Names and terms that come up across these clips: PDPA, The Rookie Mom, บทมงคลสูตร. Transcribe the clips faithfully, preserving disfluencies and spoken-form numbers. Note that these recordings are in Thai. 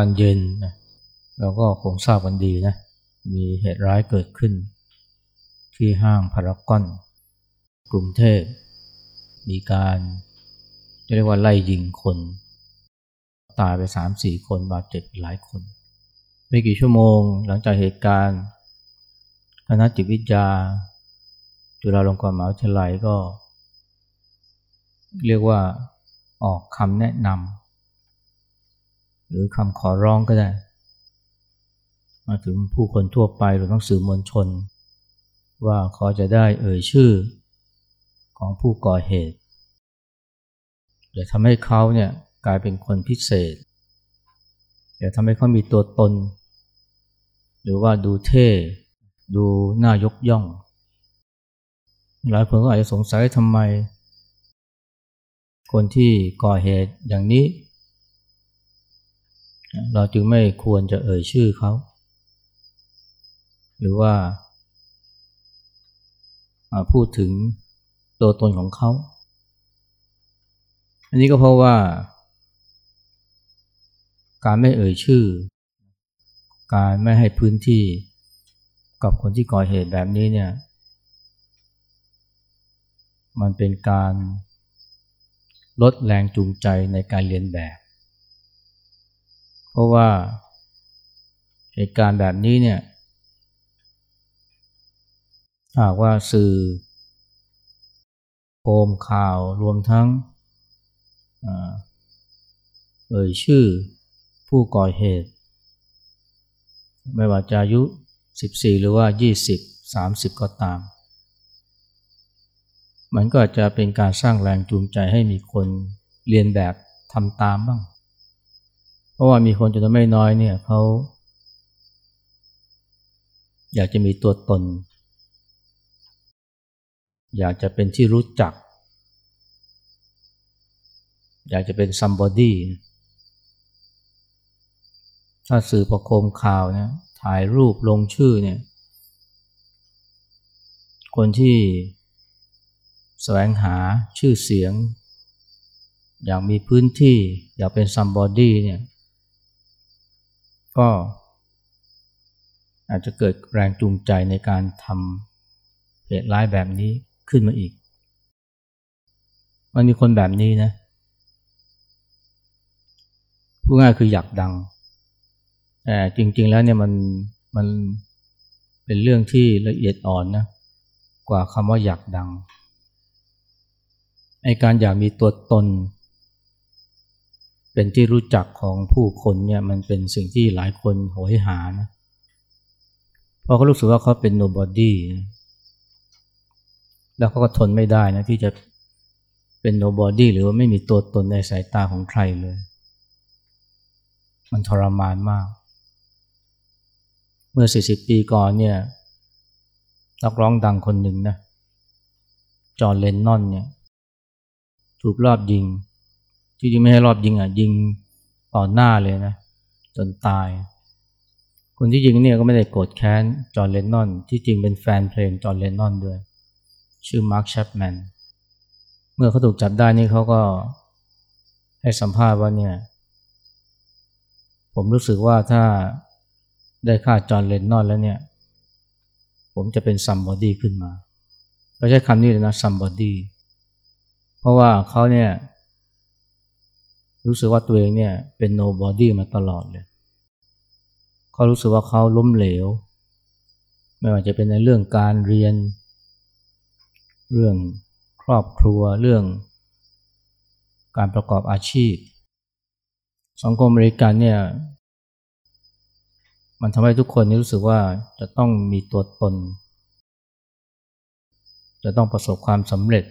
านเย็นนะเราก็คงทราบกันดีนะมีเหตุร้ายเกิดขึ้นที่ห้างพารากอนกรุงเทพมีการเรียกว่าไล่ยิงคนตายไป สามถึงสี่ คนบาดเจ็บหลายคนไม่กี่ชั่วโมงหลังจากเหตุการณ์คณะจิตวิทยาจุฬาลงกรณ์มหาวิทยาลัยก็เรียกว่าออกคำแนะนำหรือคำขอร้องก็ได้มาถึงผู้คนทั่วไปหรือทั้งสื่อมวลชนว่าขอจะได้เอ่ยชื่อของผู้ก่อเหตุจะทำให้เขาเนี่ยกลายเป็นคนพิเศษจะทำให้เขามีตัวตนหรือว่าดูเท่ดูน่ายกย่องหลายคนก็อาจจะสงสัยทำไมคนที่ก่อเหตุอย่างนี้เราจึงไม่ควรจะเอ่ยชื่อเขาหรือว่าพูดถึงตัวตนของเขาอันนี้ก็เพราะว่าการไม่เอ่ยชื่อการไม่ให้พื้นที่กับคนที่ก่อเหตุแบบนี้เนี่ยมันเป็นการลดแรงจูงใจในการเรียนแบบเพราะว่าเหตุการณ์แบบนี้เนี่ยหากว่าสื่อโคมข่าวรวมทั้งเอ่ยชื่อผู้ก่อเหตุไม่ว่าจะอายุสิบสี่หรือว่ายี่สิบ สามสิบก็ตามมันก็จะเป็นการสร้างแรงจูงใจให้มีคนเรียนแบบทำตามบ้างเพราะว่ามีคนจำนวนไม่น้อยเนี่ยเขาอยากจะมีตัวตนอยากจะเป็นที่รู้จักอยากจะเป็น somebody ถ้าสื่อประโคมข่าวเนี่ยถ่ายรูปลงชื่อเนี่ยคนที่แสวงหาชื่อเสียงอยากมีพื้นที่อยากเป็น somebody เนี่ยก็อาจจะเกิดแรงจูงใจในการทำเหตุร้ายแบบนี้ขึ้นมาอีกมันมีคนแบบนี้นะพูดง่ายคืออยากดังแต่จริงๆแล้วเนี่ยมันมันเป็นเรื่องที่ละเอียดอ่อนนะกว่าคำว่าอยากดังไอ้การอยากมีตัวตนเป็นที่รู้จักของผู้คนเนี่ยมันเป็นสิ่งที่หลายคนโหยหานะเพราะเขารู้สึกว่าเขาเป็น nobody แล้วเขาก็ทนไม่ได้นะที่จะเป็น nobody หรือว่าไม่มีตัวตนในสายตาของใครเลยมันทรมานมากเมื่อสี่สิบปีก่อนเนี่ยนักร้องดังคนหนึ่งนะจอห์น เลนนอนเนี่ยถูกรอบยิงที่จริงไม่ให้รอบยิงอ่ะยิงต่อหน้าเลยนะจนตายคนที่ยิงเนี่ยก็ไม่ได้โกรธแค้นจอห์น เลนนอนที่จริงเป็นแฟนเพลงจอห์น เลนนอนด้วยชื่อมาร์ค แชปแมนเมื่อเขาถูกจับได้นี่เขาก็ให้สัมภาษณ์ว่าเนี่ยผมรู้สึกว่าถ้าได้ฆ่าจอห์น เลนนอนแล้วเนี่ยผมจะเป็น somebody ขึ้นมาเราใช้คำนี้เลยนะ somebody เพราะว่าเขาเนี่ยรู้สึกว่าตัวเองเนี่ยเป็น nobody มาตลอดเลยเขารู้สึกว่าเขาล้มเหลวไม่ว่าจะเป็นในเรื่องการเรียนเรื่องครอบครัวเรื่องการประกอบอาชีพสังคมอเมริกันเนี่ยมันทำให้ทุกคนรู้สึกว่าจะต้องมีตัวตนจะต้องประสบความสำเร็จ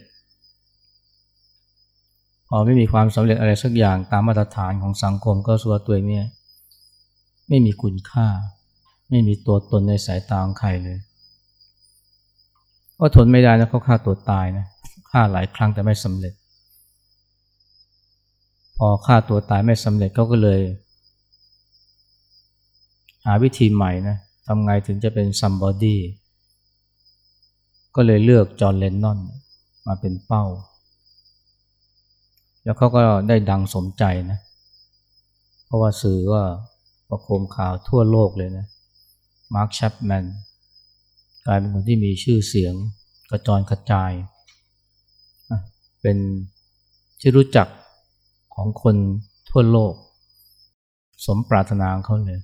พอไม่มีความสำเร็จอะไรสักอย่างตามมาตรฐานของสังคมก็รู้สึกว่าตัวเองเนี่ยไม่มีคุณค่าไม่มีตัวตนในสายตาของใครเลยก็ทนไม่ได้นะเขาฆ่าตัวตายนะฆ่าหลายครั้งแต่ไม่สำเร็จพอฆ่าตัวตายไม่สำเร็จเขาก็เลยหาวิธีใหม่นะทำไงถึงจะเป็น somebody ก็เลยเลือกจอห์น เลนนอนมาเป็นเป้าแล้วเขาก็ได้ดังสมใจนะเพราะว่าสื่อก็ ประโคมข่าวทั่วโลกเลยนะมาร์ค แชปแมนกลายเป็นคนที่มีชื่อเสียงกระจรกระจายเป็นที่รู้จักของคนทั่วโลกสมปรารถนาของเขาเลย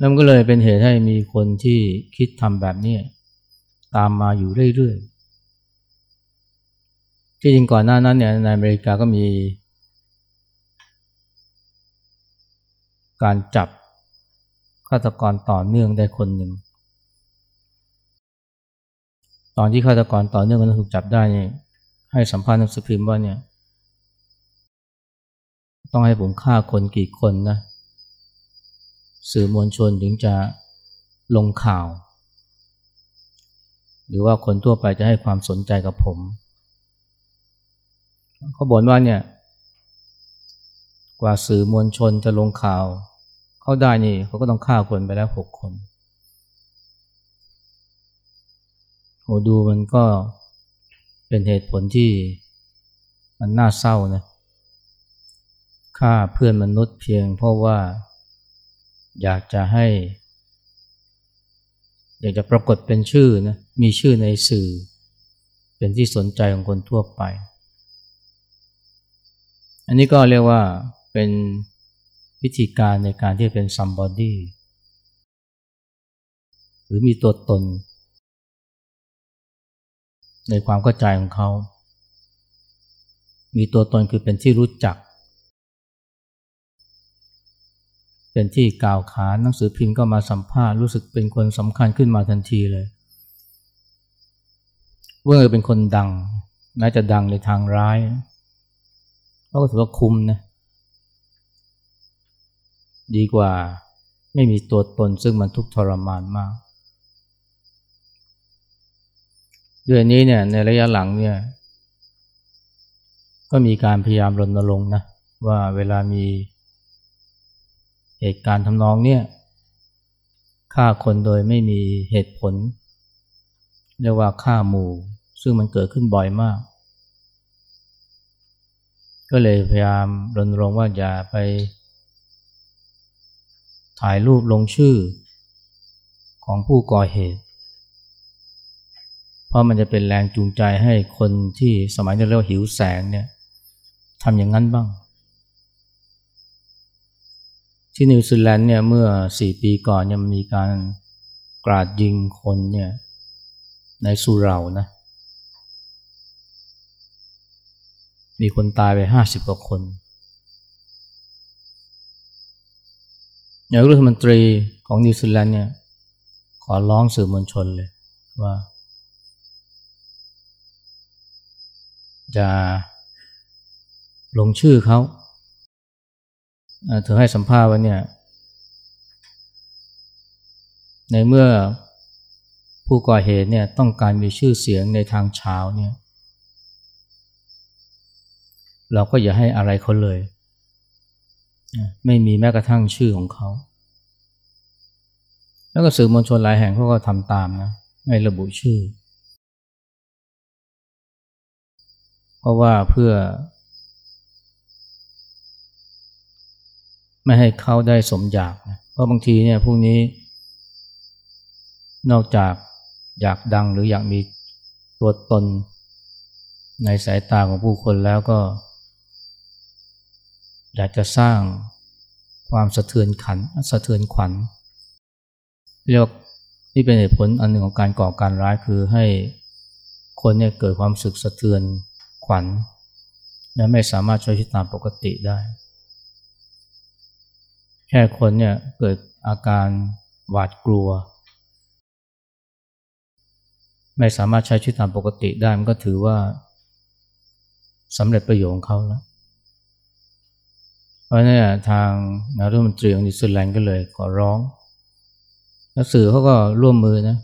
นั่นก็เลยเป็นเหตุให้มีคนที่คิดทำแบบนี้ตามมาอยู่เรื่อยๆที่จริงก่อนหน้านั้นเนี่ยในอเมริกาก็มีการจับฆาตกรต่อเนื่องได้คนหนึ่งตอนที่ฆาตกรต่อเนื่องก็ถูกจับได้เนี่ยให้สัมภาษณ์นักสืบพิมพ์ว่าเนี่ยต้องให้ผมฆ่าคนกี่คนนะสื่อมวลชนถึงจะลงข่าวหรือว่าคนทั่วไปจะให้ความสนใจกับผมเขาบ่นว่าเนี่ยกว่าสื่อมวลชนจะลงข่าวเขาได้นี่เขาก็ต้องฆ่าคนไปแล้วหกคนโหดูมันก็เป็นเหตุผลที่มันน่าเศร้านะฆ่าเพื่อนมนุษย์เพียงเพราะว่าอยากจะให้อยากจะปรากฏเป็นชื่อนะมีชื่อในสื่อเป็นที่สนใจของคนทั่วไปอันนี้ก็เรียกว่าเป็นวิธีการในการที่เป็นซัมบอดี้หรือมีตัวตนในความเข้าใจของเขามีตัวตนคือเป็นที่รู้จักเป็นที่กล่าวขานหนังสือพิมพ์ก็มาสัมภาษณ์รู้สึกเป็นคนสำคัญขึ้นมาทันทีเลยว่าเป็นคนดังแม้จะดังในทางร้ายเราก็ถือว่าคุ้มนะดีกว่าไม่มีตัวตนซึ่งมันทุกข์ทรมานมากด้วยนี้เนี่ยในระยะหลังเนี่ยก็มีการพยายามรณรงค์นะว่าเวลามีเหตุการณ์ทำนองเนี่ยฆ่าคนโดยไม่มีเหตุผลเรียกว่าฆ่าหมู่ซึ่งมันเกิดขึ้นบ่อยมากก็เลยพยายามรณรงค์ว่าอย่าไปถ่ายรูปลงชื่อของผู้ก่อเหตุเพราะมันจะเป็นแรงจูงใจให้คนที่สมัยนี้เรียกว่าหิวแสงเนี่ยทำอย่างนั้นบ้างที่นิวซีแลนด์เนี่ยเมื่อสี่ปีก่อนเนี่ยมีการกราดยิงคนเนี่ยในสุเหร่านะมีคนตายไปห้าสิบกว่าคนนายกรัฐมนตรีของนิวซีแลนด์เนี่ยขอร้องสื่อมวลชนเลยว่าจะลงชื่อเขาเธอให้สัมภาษณ์ว่าเนี่ยในเมื่อผู้ก่อเหตุเนี่ยต้องการมีชื่อเสียงในทางเช้าเนี่ยเราก็อย่าให้อะไรเขาเลยไม่มีแม้กระทั่งชื่อของเขาแล้วก็สื่อมวลชนหลายแห่งเขาก็ทำตามนะไม่ระบุชื่อเพราะว่าเพื่อไม่ให้เขาได้สมอยากนะเพราะบางทีเนี่ยพวกนี้นอกจากอยากดังหรืออยากมีตัวตนในสายตาของผู้คนแล้วก็อยากจะสร้างความสะเทือนขันสะเทือนขวัญเรียกนี่เป็นเหตุผลอันหนึ่งของการก่อการร้ายคือให้คนเนี่ยเกิดความสึกสะเทือนขวัญและไม่สามารถใช้ชีวิตตามปกติได้แค่คนเนี่ยเกิดอาการหวาดกลัวไม่สามารถใช้ชีวิตตามปกติได้มันก็ถือว่าสำเร็จประโยชน์ของเขาแล้วเพราะนี่ทางนายกรัฐมนตรีของนิวซีแลนด์ก็เลยขอร้องแล้วสื่อเขาก็ร่วมมือนะ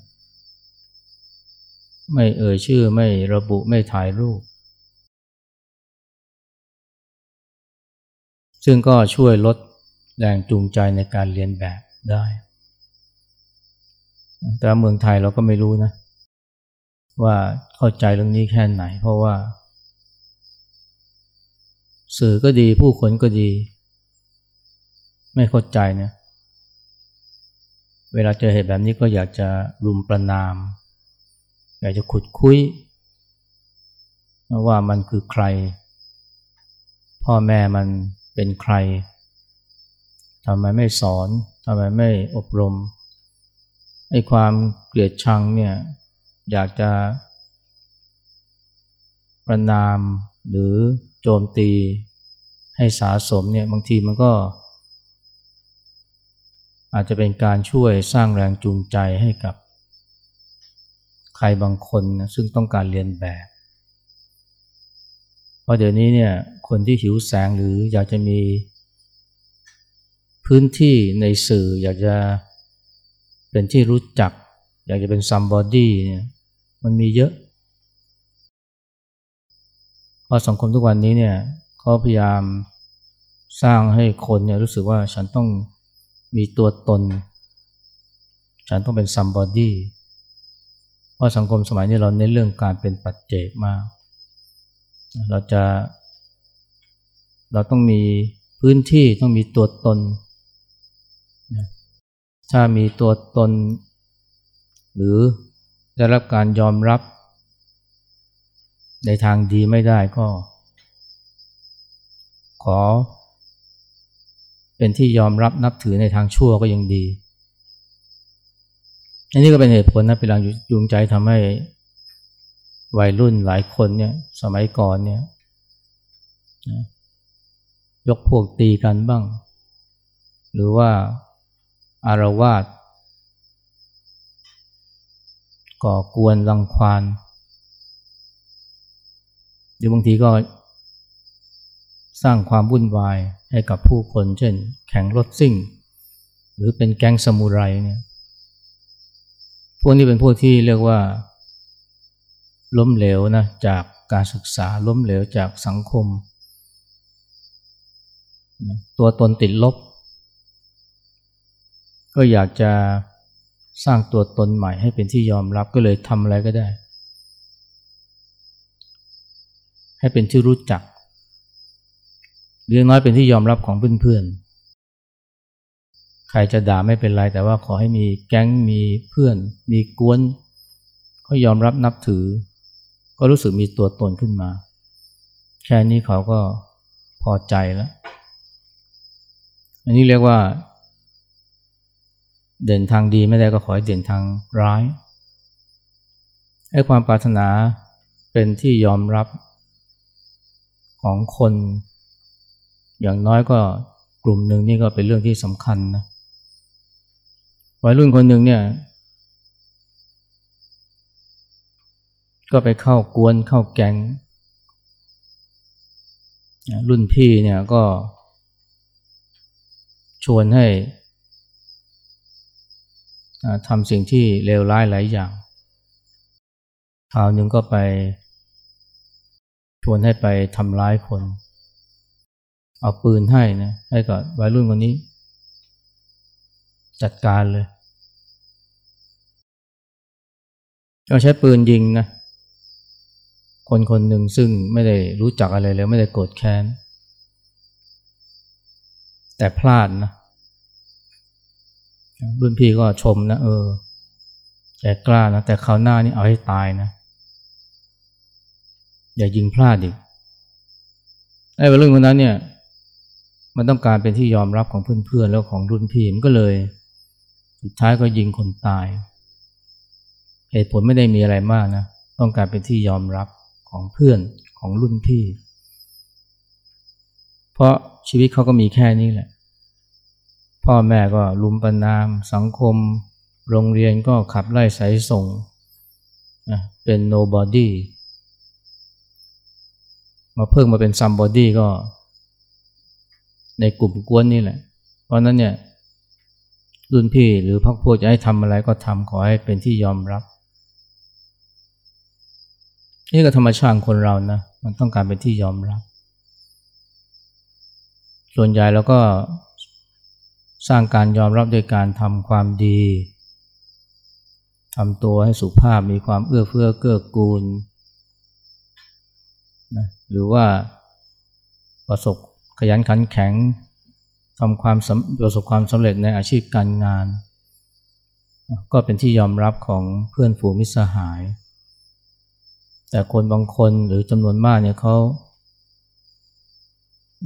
ไม่เอ่ยชื่อไม่ระบุไม่ถ่ายรูปซึ่งก็ช่วยลดแรงจูงใจในการเรียนแบบได้แต่เมืองไทยเราก็ไม่รู้นะว่าเข้าใจเรื่องนี้แค่ไหนเพราะว่าสื่อก็ดีผู้คนก็ดี ไม่เข้าใจนะเวลาเจอเหตุแบบนี้ก็อยากจะรุมประณามอยากจะขุดคุยว่ามันคือใครพ่อแม่มันเป็นใครทำไมไม่สอนทำไมไม่อบรมไอ้ความเกลียดชังเนี่ยอยากจะประณามหรือโจมตีให้สะสมเนี่ยบางทีมันก็อาจจะเป็นการช่วยสร้างแรงจูงใจให้กับใครบางคนนะซึ่งต้องการเรียนแบบเพราะเดี๋ยวนี้เนี่ยคนที่หิวแสงหรืออยากจะมีพื้นที่ในสื่ออยากจะเป็นที่รู้จักอยากจะเป็นซัมบอดี้เนี่ยมันมีเยอะเพราะสังคมทุกวันนี้เนี่ยเขาพยายามสร้างให้คนเนี่ยรู้สึกว่าฉันต้องมีตัวตนฉันต้องเป็นซัมบอดี้เพราะสังคมสมัยนี้เราเน้นเรื่องการเป็นปัจเจกมากเราจะเราต้องมีพื้นที่ต้องมีตัวตนถ้ามีตัวตนหรือได้รับการยอมรับในทางดีไม่ได้ก็ขอเป็นที่ยอมรับนับถือในทางชั่วก็ยังดีอันนี้ก็เป็นเหตุผลนะเป็นแรงจูงใจทำให้วัยรุ่นหลายคนเนี่ยสมัยก่อนเนี่ยยกพวกตีกันบ้างหรือว่าอารวาสก่อกวนรังควานหรือบางทีก็สร้างความวุ่นวายให้กับผู้คนเช่นแข่งรถซิ่งหรือเป็นแก๊งซามูไรเนี่ยพวกนี้เป็นพวกที่เรียกว่าล้มเหลวนะจากการศึกษาล้มเหลวจากสังคมตัวตนติดลบก็อยากจะสร้างตัวตนใหม่ให้เป็นที่ยอมรับก็เลยทำอะไรก็ได้ให้เป็นที่รู้จักหรือน้อยเป็นที่ยอมรับของเพื่อนๆใครจะด่าไม่เป็นไรแต่ว่าขอให้มีแก๊งมีเพื่อนมีกวนเขายอมรับนับถือก็รู้สึกมีตัวตนขึ้นมาแค่นี้เขาก็พอใจแล้วอันนี้เรียกว่าเด่นทางดีไม่ได้ก็ขอให้เด่นทางร้ายให้ความปรารถนาเป็นที่ยอมรับของคนอย่างน้อยก็กลุ่มหนึ่งนี่ก็เป็นเรื่องที่สำคัญนะวัยรุ่นคนหนึ่งเนี่ยก็ไปเข้ากวนเข้าแก๊งรุ่นพี่เนี่ยก็ชวนให้ทำสิ่งที่เลวร้ายหลายอย่างคราวนึงก็ไปชวนให้ไปทำร้ายคนเอาปืนให้นะให้กับวัยรุ่นคนนี้จัดการเลยก็ใช้ปืนยิงนะคนคนหนึ่งซึ่งไม่ได้รู้จักอะไรเลยไม่ได้โกรธแค้นแต่พลาดนะรุ่นพี่ก็ชมนะเออแกกล้านะแต่คราวหน้านี่เอาให้ตายนะอย่ายิงพลาดอีกไอ้วัยรุ่นคนนั้นเนี่ยมันต้องการเป็นที่ยอมรับของเพื่อนๆแล้วของรุ่นพี่มันก็เลยสุดท้ายก็ยิงคนตายเหตุผลไม่ได้มีอะไรมากนะต้องการเป็นที่ยอมรับของเพื่อนของรุ่นพี่เพราะชีวิตเขาก็มีแค่นี้แหละพ่อแม่ก็รุมประณามสังคมโรงเรียนก็ขับไล่ไสส่งนะเป็น nobody มาเพิ่งมาเป็น somebody ก็ในกลุ่มกวนนี่แหละเพราะนั้นเนี่ยรุ่นพี่หรือพรรคพวกจะให้ทำอะไรก็ทำขอให้เป็นที่ยอมรับนี่ก็ธรรมชาติคนเรานะมันต้องการเป็นที่ยอมรับส่วนใหญ่แล้วก็สร้างการยอมรับโดยการทำความดีทำตัวให้สุภาพมีความเอื้อเฟื้อเกื้อกูลนะหรือว่าประสบขยันขันแข็ง ทำความประสบความสำเร็จในอาชีพการงานก็เป็นที่ยอมรับของเพื่อนฝูงมิตรสหายแต่คนบางคนหรือจำนวนมากเนี่ยเขา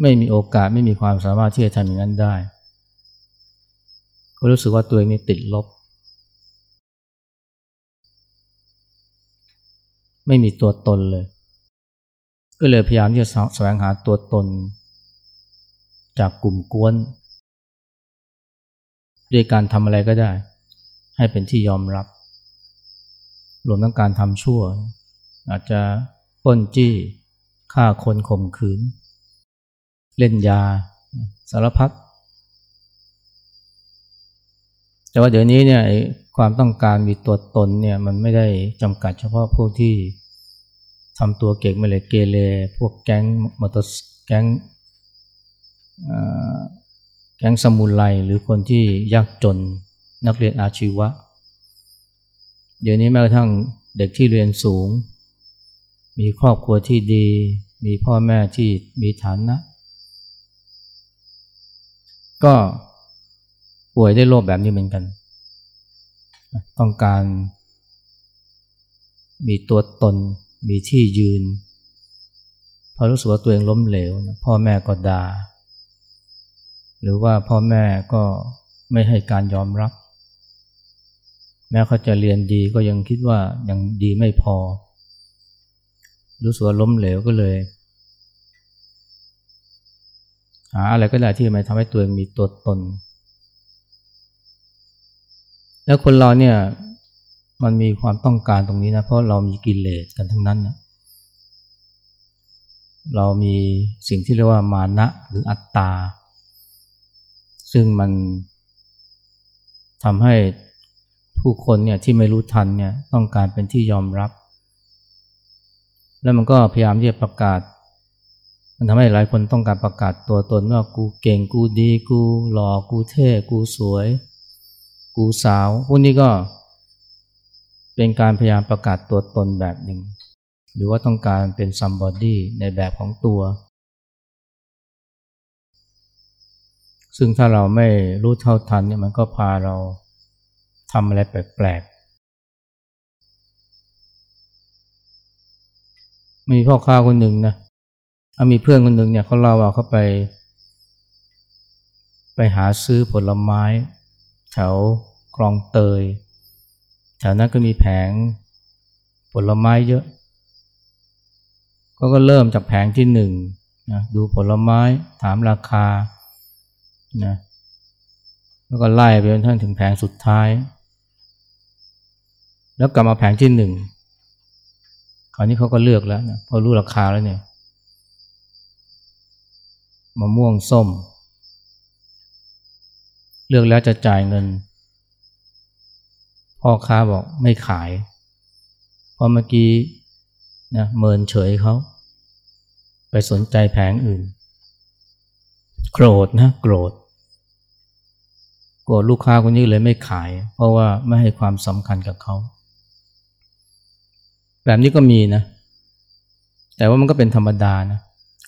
ไม่มีโอกาสไม่มีความสามารถที่จะทำอย่างนั้นได้ก็รู้สึกว่าตัวเองนี่ติดลบไม่มีตัวตนเลยก็เลยพยายามที่จะแสวงหาตัวตนจากกลุ่มกวนด้วยการทำอะไรก็ได้ให้เป็นที่ยอมรับรวมทั้งการทำชั่วอาจจะปล้นจี้ฆ่าคนข่มขืนเล่นยาสารพัดแต่ว่าเดี๋ยวนี้เนี่ยความต้องการมีตัวตนเนี่ยมันไม่ได้จำกัดเฉพาะพวกที่ทำตัวเก่งมาเลยเกเรพวกแก๊งมอเตอร์แก๊งแก๊งสมุไรหรือคนที่ยากจนนักเรียนอาชีวะเดี๋ยวนี้แม้กระทั่งเด็กที่เรียนสูงมีครอบครัวที่ดีมีพ่อแม่ที่มีฐานะก็ป่วยได้โรคแบบนี้เหมือนกันต้องการมีตัวตนมีที่ยืนพอรู้สึกว่าตัวเองล้มเหลวพ่อแม่ก็ด่าหรือว่าพ่อแม่ก็ไม่ให้การยอมรับแม้เขาจะเรียนดีก็ยังคิดว่ายังดีไม่พอรู้สึกว่าล้มเหลวก็เลยหาอะไรก็ได้ที่มันทำให้ตัวเองมีตัวตนแล้วคนเราเนี่ยมันมีความต้องการตรงนี้นะเพราะเรามีกิเลสกันทั้งนั้นนะเรามีสิ่งที่เรียกว่ามานะหรืออัตตาซึ่งมันทำให้ผู้คนเนี่ยที่ไม่รู้ทันเนี่ยต้องการเป็นที่ยอมรับแล้วมันก็พยายามที่จะประกาศมันทำให้หลายคนต้องการประกาศตัวตนว่ากูเก่งกูดีกูหล่อกูเท่กูสวยกูสาวพวกนี้ก็เป็นการพยายามประกาศตัวตนแบบหนึ่งหรือว่าต้องการเป็น somebody ในแบบของตัวซึ่งถ้าเราไม่รู้เท่าทันเนี่ยมันก็พาเราทำอะไรแปลกๆมีพ่อค้าคนหนึ่งนะมีเพื่อนคนหนึ่งเนี่ยเขาเล่าว่าเขาไปไปหาซื้อผลไม้แถวคลองเตยแถวนั้นก็มีแผงผลไม้เยอะก็ก็เริ่มจากแผงที่หนึ่งนะดูผลไม้ถามราคานะแล้วก็ไล่ไปจนกระทั่งถึงแผงสุดท้ายแล้วกลับมาแผงที่หนึ่งคราวนี้เขาก็เลือกแล้วนะพอรู้ราคาแล้วเนี่ยมะม่วงส้มเลือกแล้วจะจ่ายเงินพ่อค้าบอกไม่ขายเพราะเมื่อกี้นะเมินเฉยเขาไปสนใจแผงอื่นโกรธนะโกรธโกรธลูกค้าคนนี้เลยไม่ขายเพราะว่าไม่ให้ความสำคัญกับเขาแบบนี้ก็มีนะแต่ว่ามันก็เป็นธรรมดานะ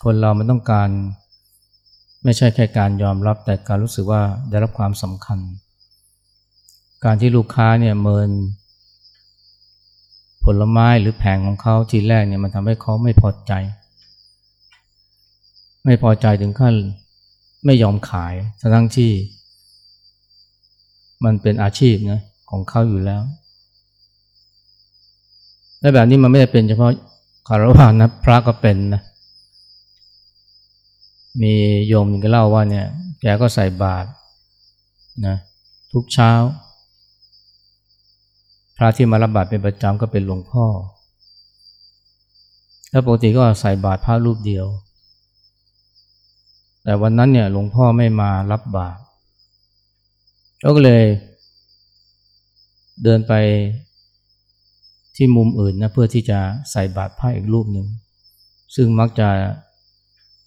คนเรามันต้องการไม่ใช่แค่การยอมรับแต่การรู้สึกว่าได้รับความสำคัญการที่ลูกค้าเนี่ยเมินผลไม้หรือแผงของเขาทีแรกเนี่ยมันทำให้เขาไม่พอใจไม่พอใจถึงขั้นไม่ยอมขายทั้งที่มันเป็นอาชีพนะของเขาอยู่แล้วและแบบนี้มันไม่ได้เป็นเฉพาะคารวะนะพระก็เป็นนะมีโยมก็เล่าว่าเนี่ยแกก็ใส่บาตรนะทุกเช้าพระที่มารับบาตรเป็นประจำก็เป็นหลวงพ่อแล้วปกติก็ใส่บาตรพระรูปเดียวแต่วันนั้นเนี่ยหลวงพ่อไม่มารับบาตรก็เลยเดินไปที่มุมอื่นนะเพื่อที่จะใส่บาตรพระอีกรูปหนึ่งซึ่งมักจะ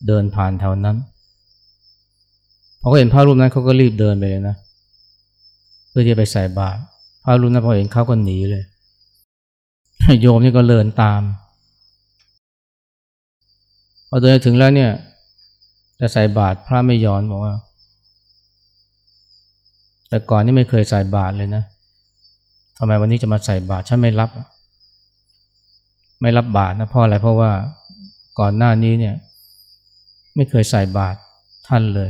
เดินผ่านแถวนั้นพอเขาเห็นพระรูปนั้นเขาก็รีบเดินไปเลยนะเพื่อที่จะไปใส่บาตรพระรูปนั้นพอเห็นเขาก็หนีเลยโยมนี่ก็เดินตามพอเดินถึงแล้วเนี่ยจะใส่บาตรพระไม่ย้อนบอกว่า แต่ก่อนนี่ไม่เคยใส่บาตรเลยนะทำไมวันนี้จะมาใส่บาตรฉันไม่รับไม่รับบาตรนะเพราะอะไรเพราะว่าก่อนหน้านี้เนี่ยไม่เคยใส่บาตรท่านเลย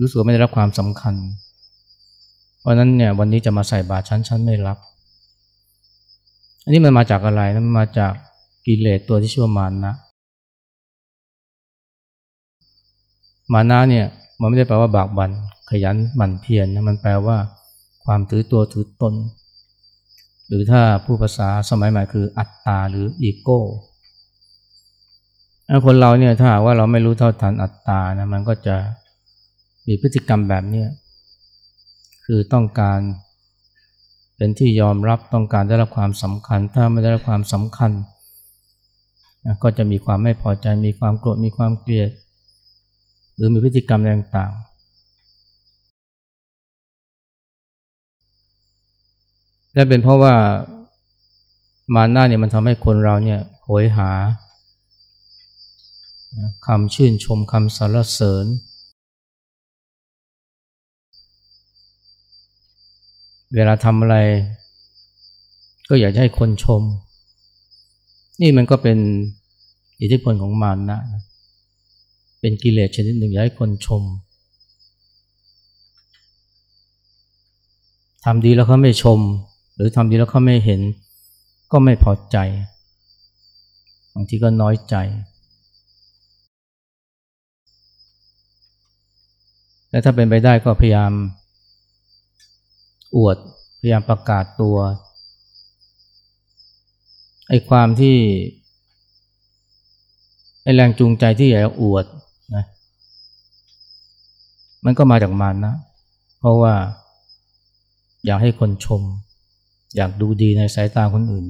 รู้สึกไม่ได้รับความสำคัญเพราะนั้นเนี่ยวันนี้จะมาใส่บาตรฉันฉันไม่รับอันนี้มันมาจากอะไรมันมาจากกิเลสตัวที่ชื่อว่ามานะมานะเนี่ยมันไม่ได้แปลว่าบากบั่นขยันหมั่นเพียรนะมันแปลว่าความถือตัวถือตนหรือถ้าพูดภาษาสมัยใหม่คืออัตตาหรืออีโก้คนเราเนี่ยถ้าหากว่าเราไม่รู้เท่าทันอัตตานะมันก็จะมีพฤติกรรมแบบนี้คือต้องการเป็นที่ยอมรับต้องการได้รับความสำคัญถ้าไม่ได้รับความสำคัญนะก็จะมีความไม่พอใจมีความโกรธมีความเกลียดหรือมีพฤติกรรมต่างๆและเป็นเพราะว่ามานะเนี่ยมันทำให้คนเราเนี่ยโหยหาคำชื่นชมคำสรรเสริญเวลาทำอะไรก็อยากให้คนชมนี่มันก็เป็นอิทธิพลของมานะเป็นกิเลสชนิดหนึ่งอยากให้คนชมทำดีแล้วเขาไม่ชมหรือทำดีแล้วเขาไม่เห็นก็ไม่พอใจบางทีก็น้อยใจและถ้าเป็นไปได้ก็พยายามอวดพยายามประกาศตัวไอ้ความที่ไอ้แรงจูงใจที่อยากอวดนะมันก็มาจากมานะเพราะว่าอยากให้คนชมอยากดูดีในสายตาคนอื่น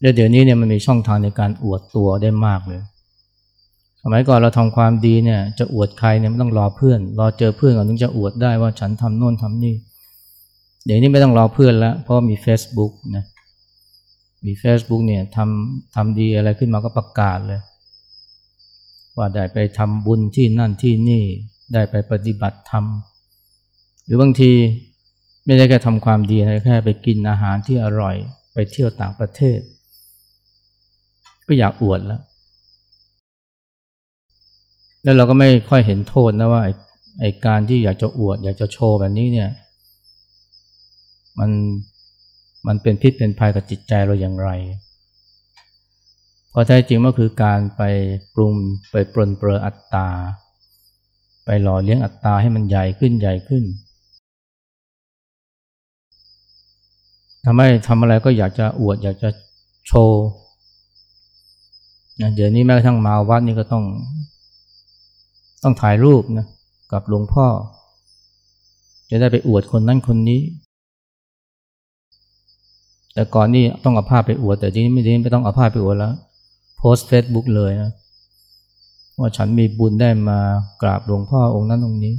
และเดี๋ยวนี้เนี่ยมันมีช่องทางในการอวดตัวได้มากเลยสมัยก่อนเราทำความดีเนี่ยจะอวดใครเนี่ยมันต้องรอเพื่อนรอเจอเพื่อนก่อนถึงจะอวดได้ว่าฉันทำโน่นทำนี่เดี๋ยวนี้ไม่ต้องรอเพื่อนแล้วเพราะมี Facebook นะมี Facebook เนี่ยทำทำดีอะไรขึ้นมาก็ประกาศเลยว่าได้ไปทำบุญที่นั่นที่นี่ได้ไปปฏิบัติธรรมหรือบางทีไม่ได้แค่ทำความดีนะแค่ไปกินอาหารที่อร่อยไปเที่ยวต่างประเทศก็อยากอวดแล้วแล้วเราก็ไม่ค่อยเห็นโทษนะว่าไอ้ไอ้การที่อยากจะอวดอยากจะโชว์แบบนี้เนี่ยมันมันเป็นพิษเป็นภัยกับจิตใจเราอย่างไรเพราะแท้จริงมันคือการไปปรุงไปปรนเปรออัตตาไปหล่อเลี้ยงอัตตาให้มันใหญ่ขึ้นใหญ่ขึ้นทำให้ทำอะไรก็อยากจะอวดอยากจะโชว์นะเดี๋ยวนี้แม้กระทั่งมาวัดนี่ก็ต้องต้องถ่ายรูปนะกับหลวงพ่อจะได้ไปอวดคนนั้นคนนี้แต่ก่อนนี่ต้องเอาภาพไปอวดแต่ทีนี้ไม่ได้ไม่ต้องเอาภาพไปอวดแล้วโพสต์ Facebook เลยนะว่าฉันมีบุญได้มากราบหลวงพ่อองค์นั้นองค์นี้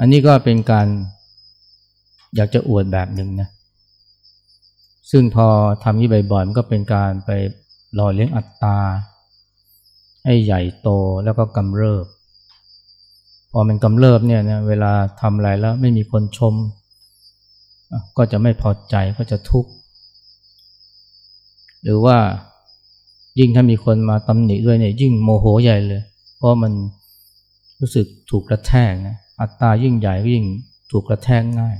อันนี้ก็เป็นการอยากจะอวดแบบหนึ่งนะซึ่งพอทำนี้บ่อยๆมันก็เป็นการไปหล่อเลี้ยงอัตตาให้ใหญ่โตแล้วก็กำเริบพอมันกำเริบเนี่ยนะเวลาทำอะไรแล้วไม่มีคนชมก็จะไม่พอใจก็จะทุกข์หรือว่ายิ่งถ้ามีคนมาตำหนิด้วยเนี่ยยิ่งโมโหใหญ่เลยเพราะมันรู้สึกถูกกระแทกนะอัตตายิ่งใหญ่ก็ยิ่งถูกกระแทกง่าย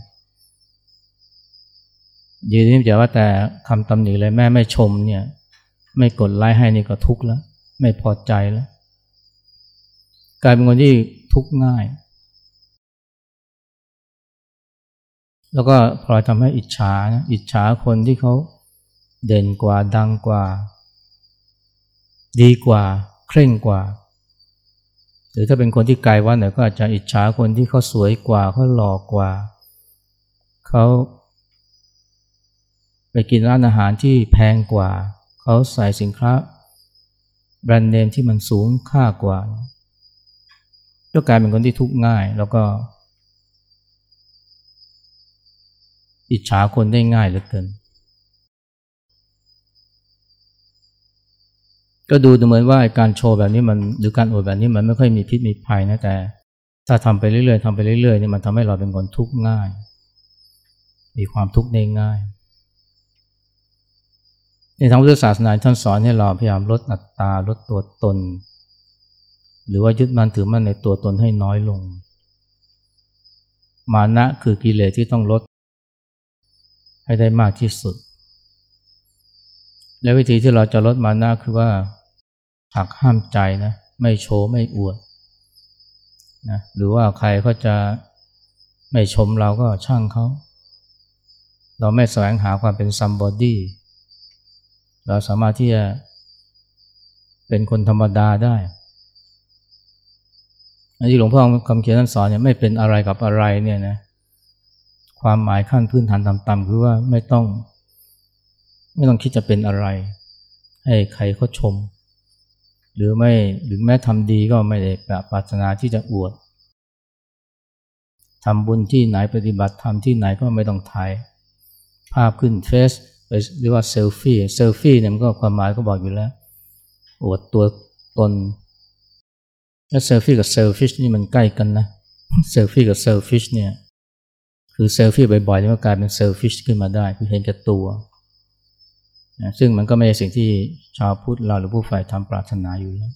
ดีที่จะว่าแต่คำตำหนิเลยแม่ไม่ชมเนี่ยไม่กดไลค์ให้นี่ก็ทุกข์แล้วไม่พอใจแล้วกลายเป็นคนที่ทุกข์ง่ายแล้วก็พลอยทำให้อิจฉานะอิจฉาคนที่เขาเด่นกว่าดังกว่าดีกว่าเคร่งกว่าหรือถ้าเป็นคนที่ไกลวัดหน่อยก็อาจจะอิจฉาคนที่เขาสวยกว่าเขาหล่อกว่าเขาไปกินร้านอาหารที่แพงกว่าเขาใส่สินค้าแบรนด์เนมที่มันสูงค่ากว่าก็กลายเป็นคนที่ทุกข์ง่ายแล้วก็อิจฉาคนได้ง่ายเหลือเกิน ก็ดูเหมือนว่าการโชว์แบบนี้มันหรือการอวดแบบนี้มันไม่ค่อยมีพิษมีภัยนะแต่ถ้าทำไปเรื่อยๆทำไปเรื่อยๆนี่มันทำให้เราเป็นคนทุกข์ง่ายมีความทุกข์ได้ง่ายในทางพุทธศาสนาท่านสอนให้เราพยายามลดอัตตาลดตัวตนหรือว่ายึดมั่นถือมั่นในตัวตนให้น้อยลงมานะคือกิเลสที่ต้องลดให้ได้มากที่สุดและวิธีที่เราจะลดมานะคือว่าหักห้ามใจนะไม่โชว์ไม่อวดนะหรือว่าใครก็จะไม่ชมเราก็ช่างเขาเราไม่แสวงหาความเป็นซัมบอดี้เราสามารถที่จะเป็นคนธรรมดาได้ที่หลวงพ่อคำเขียนท่านสอนเนี่ยไม่เป็นอะไรกับอะไรเนี่ยนะความหมายขั้นพื้นฐานต่ำๆคือว่าไม่ต้องไม่ต้องคิดจะเป็นอะไรให้ใครเขาชมหรือไม่หรือแม้ทำดีก็ไม่ได้ปรารถนาที่จะอวดทำบุญที่ไหนปฏิบัติธรรมที่ไหนก็ไม่ต้องถ่ายภาพขึ้นเฟซหรือว่าเซลฟี่เซลฟี่เนี่ยมันก็ความหมายก็บอกอยู่แล้วอวดตัวตนแล้วเซลฟี่กับเซลฟิชนี่มันใกล้กันนะเซลฟี่กับเซลฟิชเนี่ยคือเซลฟี่บ่อยๆก็กลายเป็นเซลฟิชขึ้นมาได้คือเห็นแก่ตัวนะซึ่งมันก็ไม่ใช่สิ่งที่ชาวพุทธเราหรือผู้ฝ่ายธรรมปรารถนาอยู่แล้ว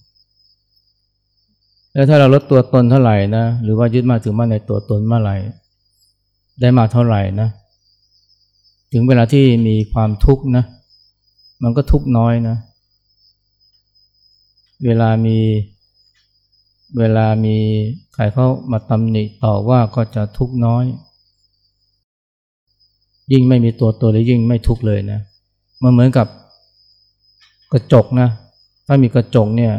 แล้วถ้าเราลดตัวตนเท่าไหร่นะหรือว่ายึดมาถือมาในตัวตนเมื่อไหร่ได้มาเท่าไหร่นะถึงเวลาที่มีความทุกข์นะมันก็ทุกข์น้อยนะเวลามีเวลามีใครเข้ามาตำหนิต่อว่าก็จะทุกข์น้อยยิ่งไม่มีตัวตนเลยยิ่งไม่ทุกข์เลยนะมันเหมือนกับกระจกนะถ้ามีกระจกเนี่ย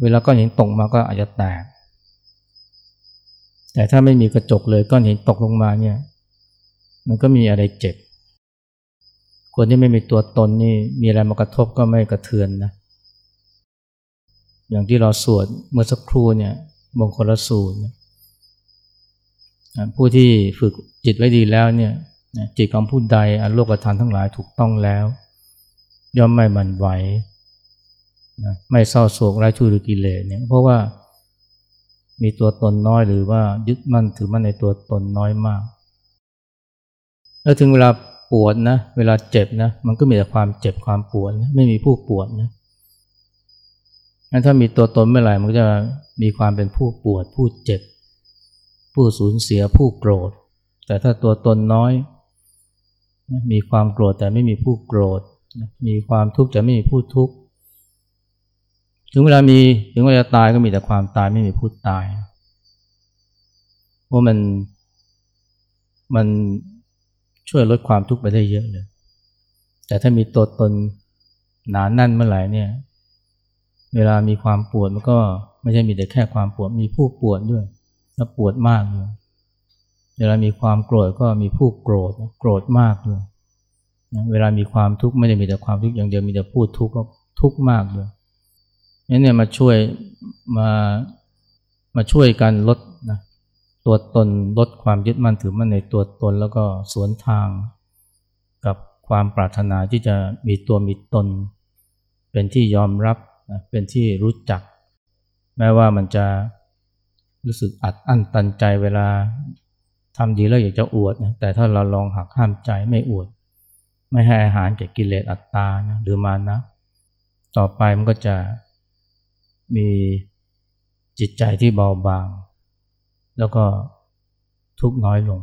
เวลาก้อนหินตกมาก็อาจจะแตกแต่ถ้าไม่มีกระจกเลยก้อนหินตกลงมาเนี่ยมันก็มีอะไรเจ็บคนที่ไม่มีตัวตนนี่มีอะไรมากระทบก็ไม่กระเทือนนะอย่างที่เราสวดเมื่อสักครู่เนี่ยมงคลสูตรผู้ที่ฝึกจิตไว้ดีแล้วเนี่ยจิตของผู้ใดอันโลกธรรมทั้งหลายถูกต้องแล้วย่อมไม่หวั่นไหวนะไม่เศร้าโศกไร้ทุกข์หรือกิเลสเนี่ยเพราะว่ามีตัวตนน้อยหรือว่ายึดมั่นถือมั่นในตัวตนน้อยมากแล้วถึงเวลาปวดนะเวลาเจ็บนะมันก็มีแต่ความเจ็บความปวดนะไม่มีผู้ปวดนะงั้นถ้ามีตัวตนเมื่อไหร่มันจะมีความเป็นผู้ปวดผู้เจ็บผู้สูญเสียผู้โกรธแต่ถ้าตัวตนน้อยมีความโกรธแต่ไม่มีผู้โกรธมีความทุกข์แต่ไม่มีผู้ทุกข์ถึงเวลามีถึงเวลาตายก็มีแต่ความตายไม่มีผู้ตายเพราะมันมันช่วยลดความทุกข์ไปได้เยอะเลยแต่ถ้ามีตัวตนหนาแน่นเมื่อไหร่เนี่ยเวลามีความปวดมันก็ไม่ใช่มีแต่แค่ความปวดมีผู้ปวดด้วยแล้วปวดมากเลยเวลามีความโกรธก็มีผู้โกรธโกรธมากเลยเวลามีความทุกข์ไม่ได้มีแต่ความทุกข์อย่างเดียวมีแต่ผู้ทุกข์ก็ทุกข์มากเลยงั้นเนี่ยมาช่วยมามาช่วยกันลดนะตัวตนลดความยึดมั่นถือมั่นในตัวตนแล้วก็สวนทางกับความปรารถนาที่จะมีตัวมีตนเป็นที่ยอมรับนะเป็นที่รู้จักแม้ว่ามันจะรู้สึกอัดอั้นตันใจเวลาทำดีแล้วอยากจะอวดนะแต่ถ้าเราลองหักห้ามใจไม่อวดไม่ให้อาหารแก่กิเลสอัตตานะหรือมานะต่อไปมันก็จะมีจิตใจที่เบาบางแล้วก็ทุกข์น้อยลง